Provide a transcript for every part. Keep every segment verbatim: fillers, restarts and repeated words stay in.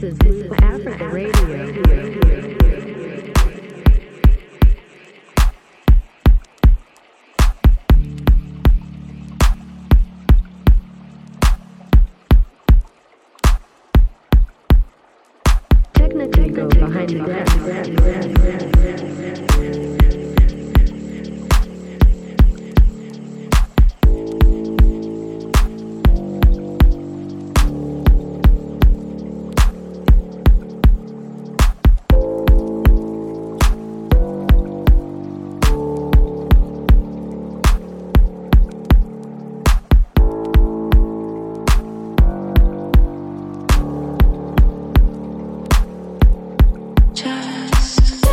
This is Blue Africa Radio. Techno behind the glass. Just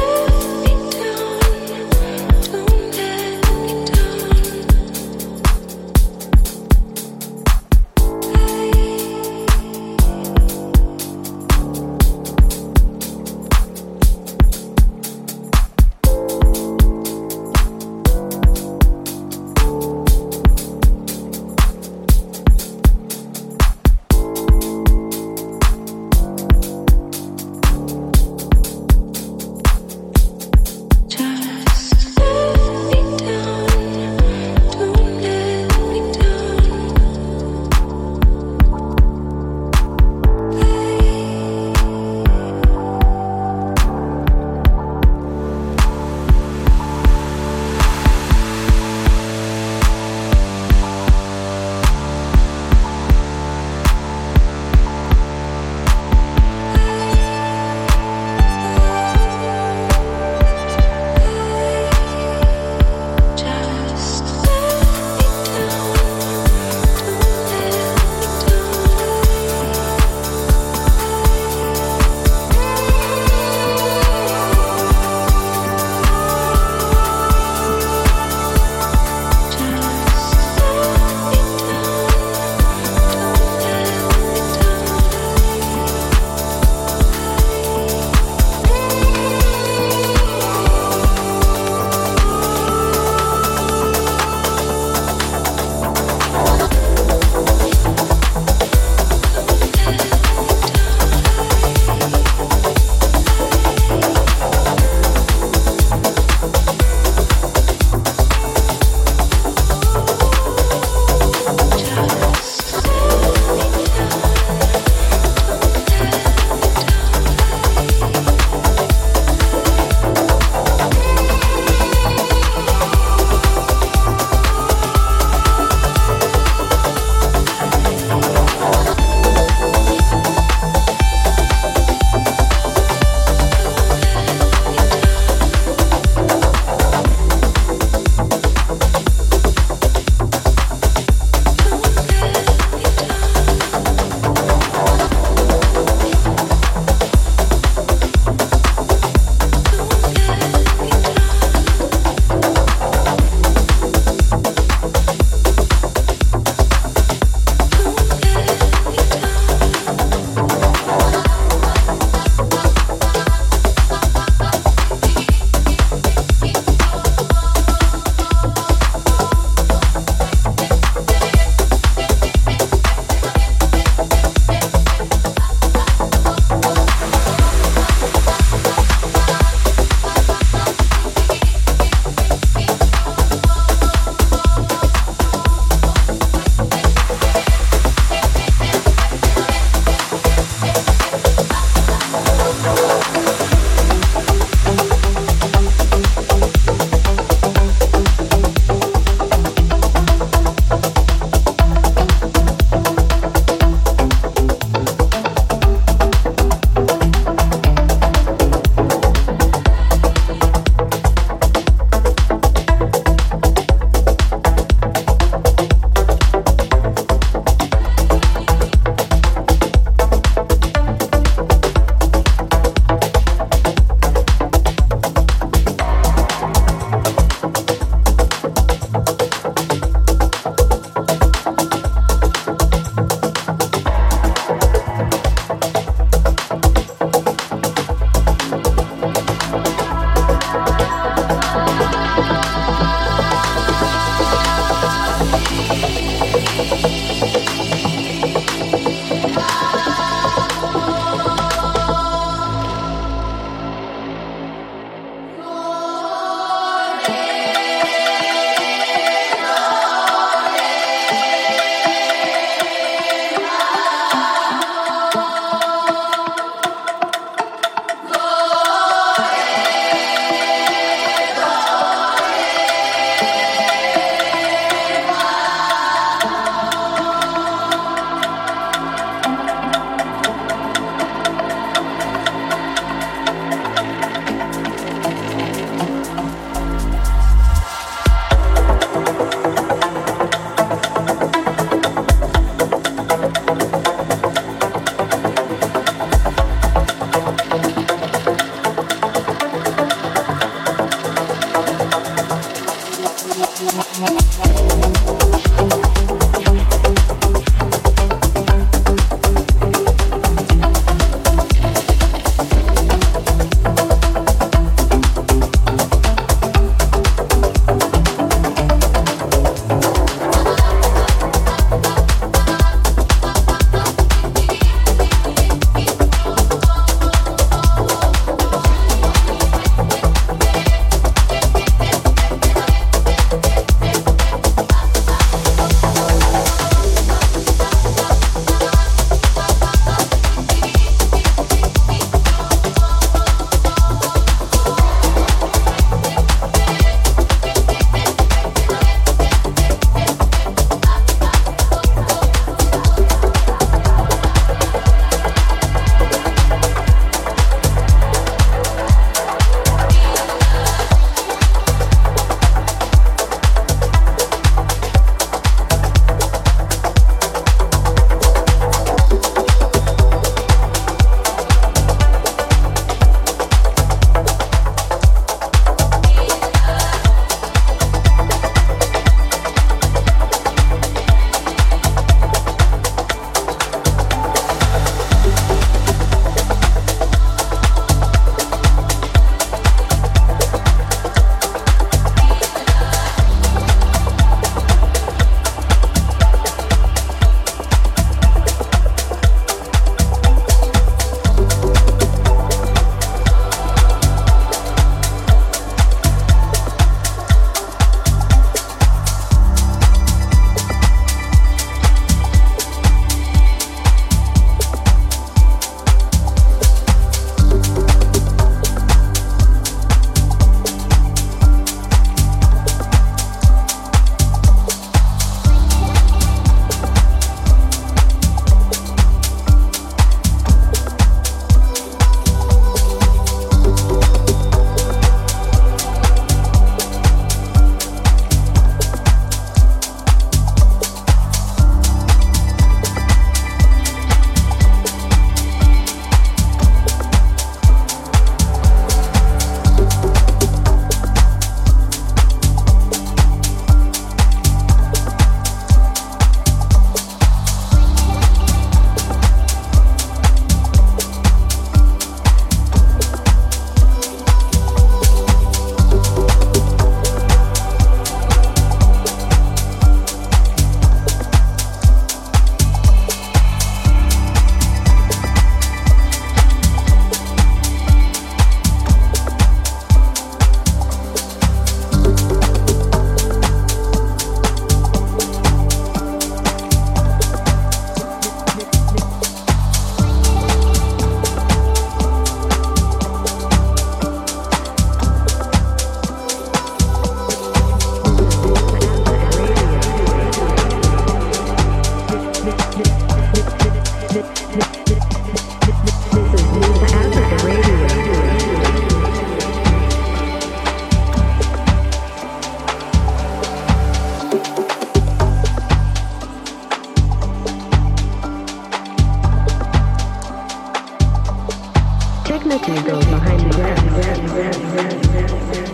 let me go behind the grass. Bye.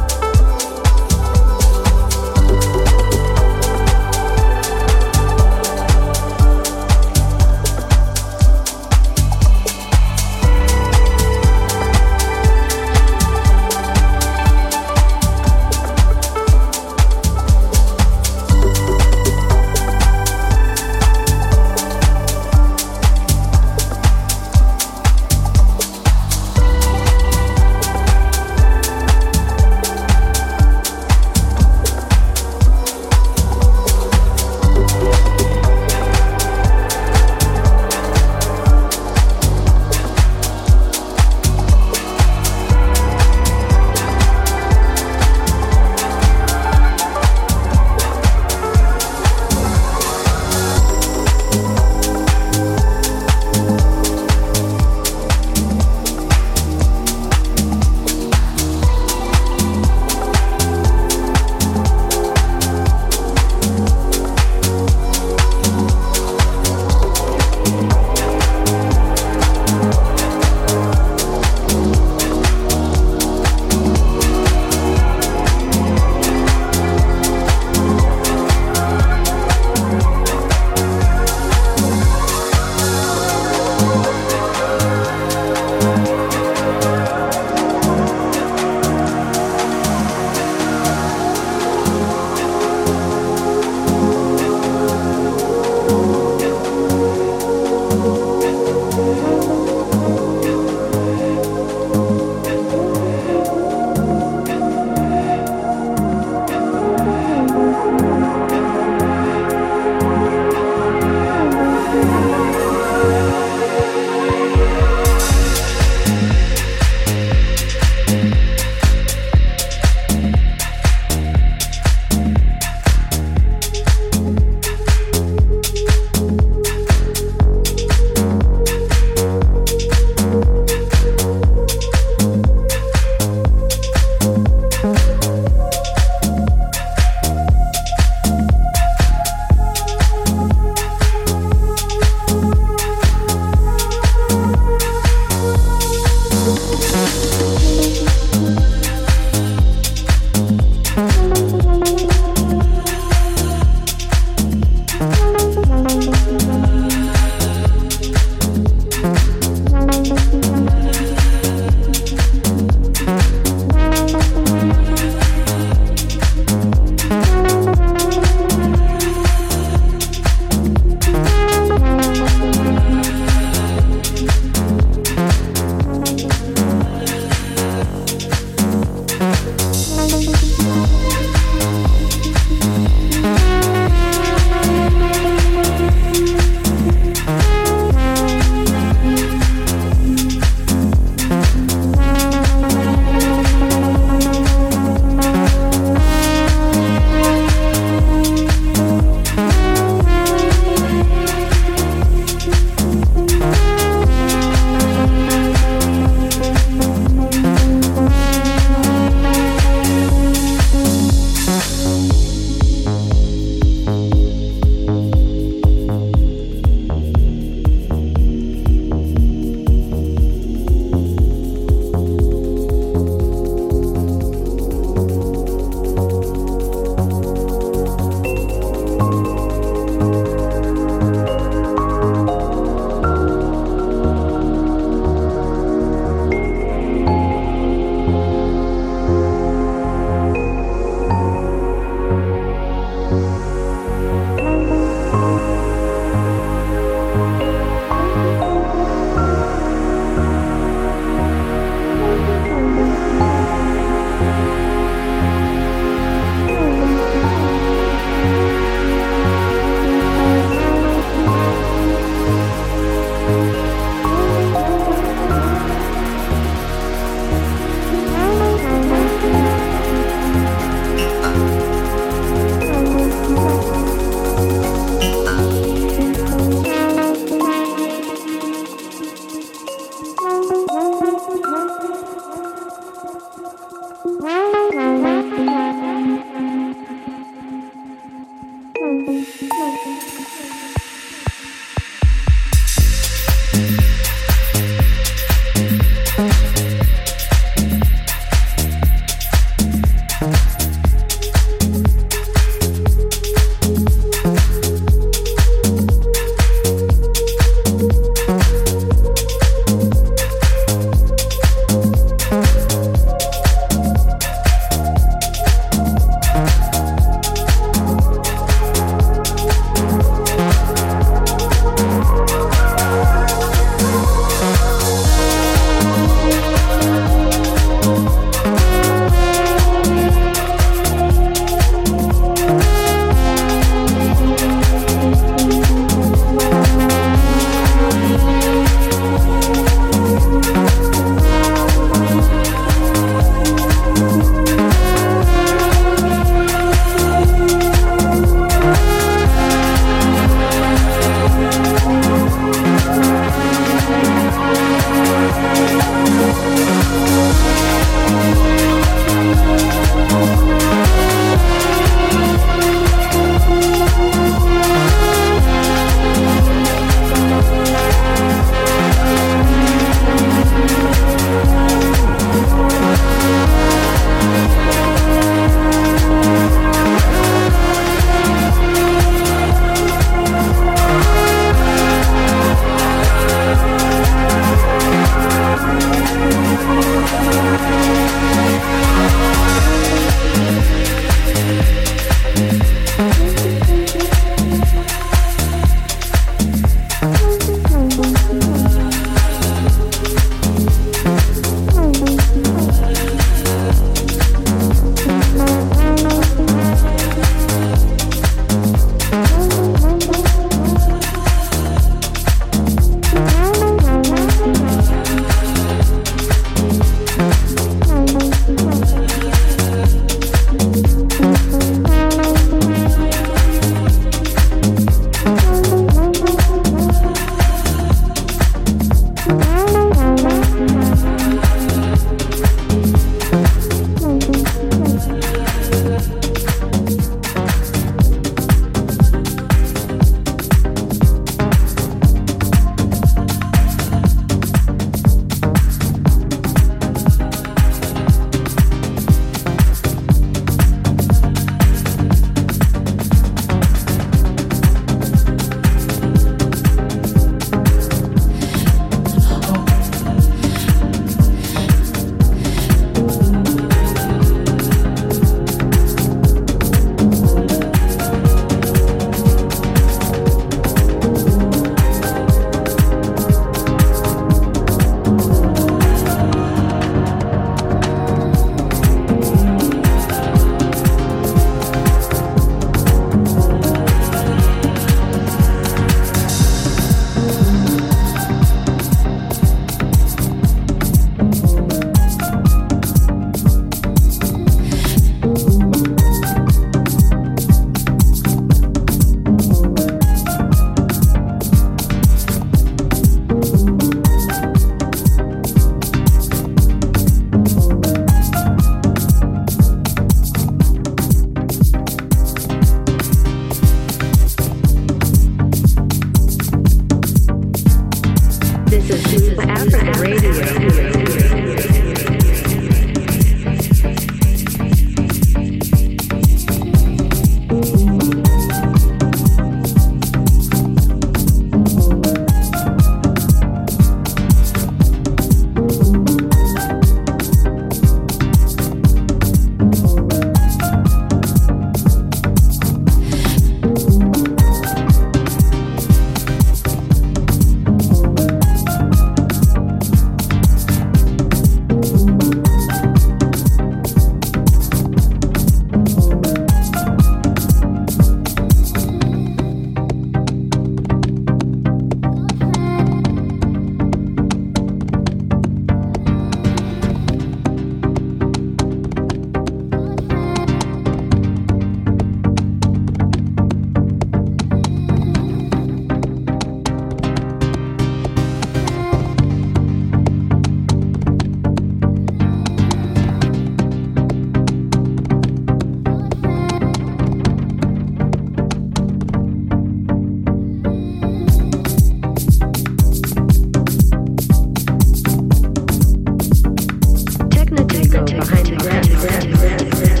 behind the grass, grass, grass, grass, grass, grass.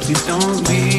Please don't leave.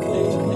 Thank you.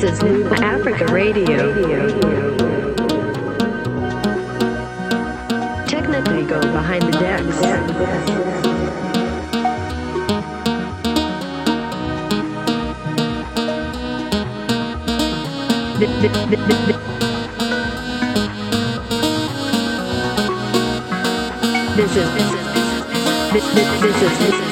This is New Africa Radio. Technically go behind the decks. The, the, the, the, the. This is this is this is this is this is.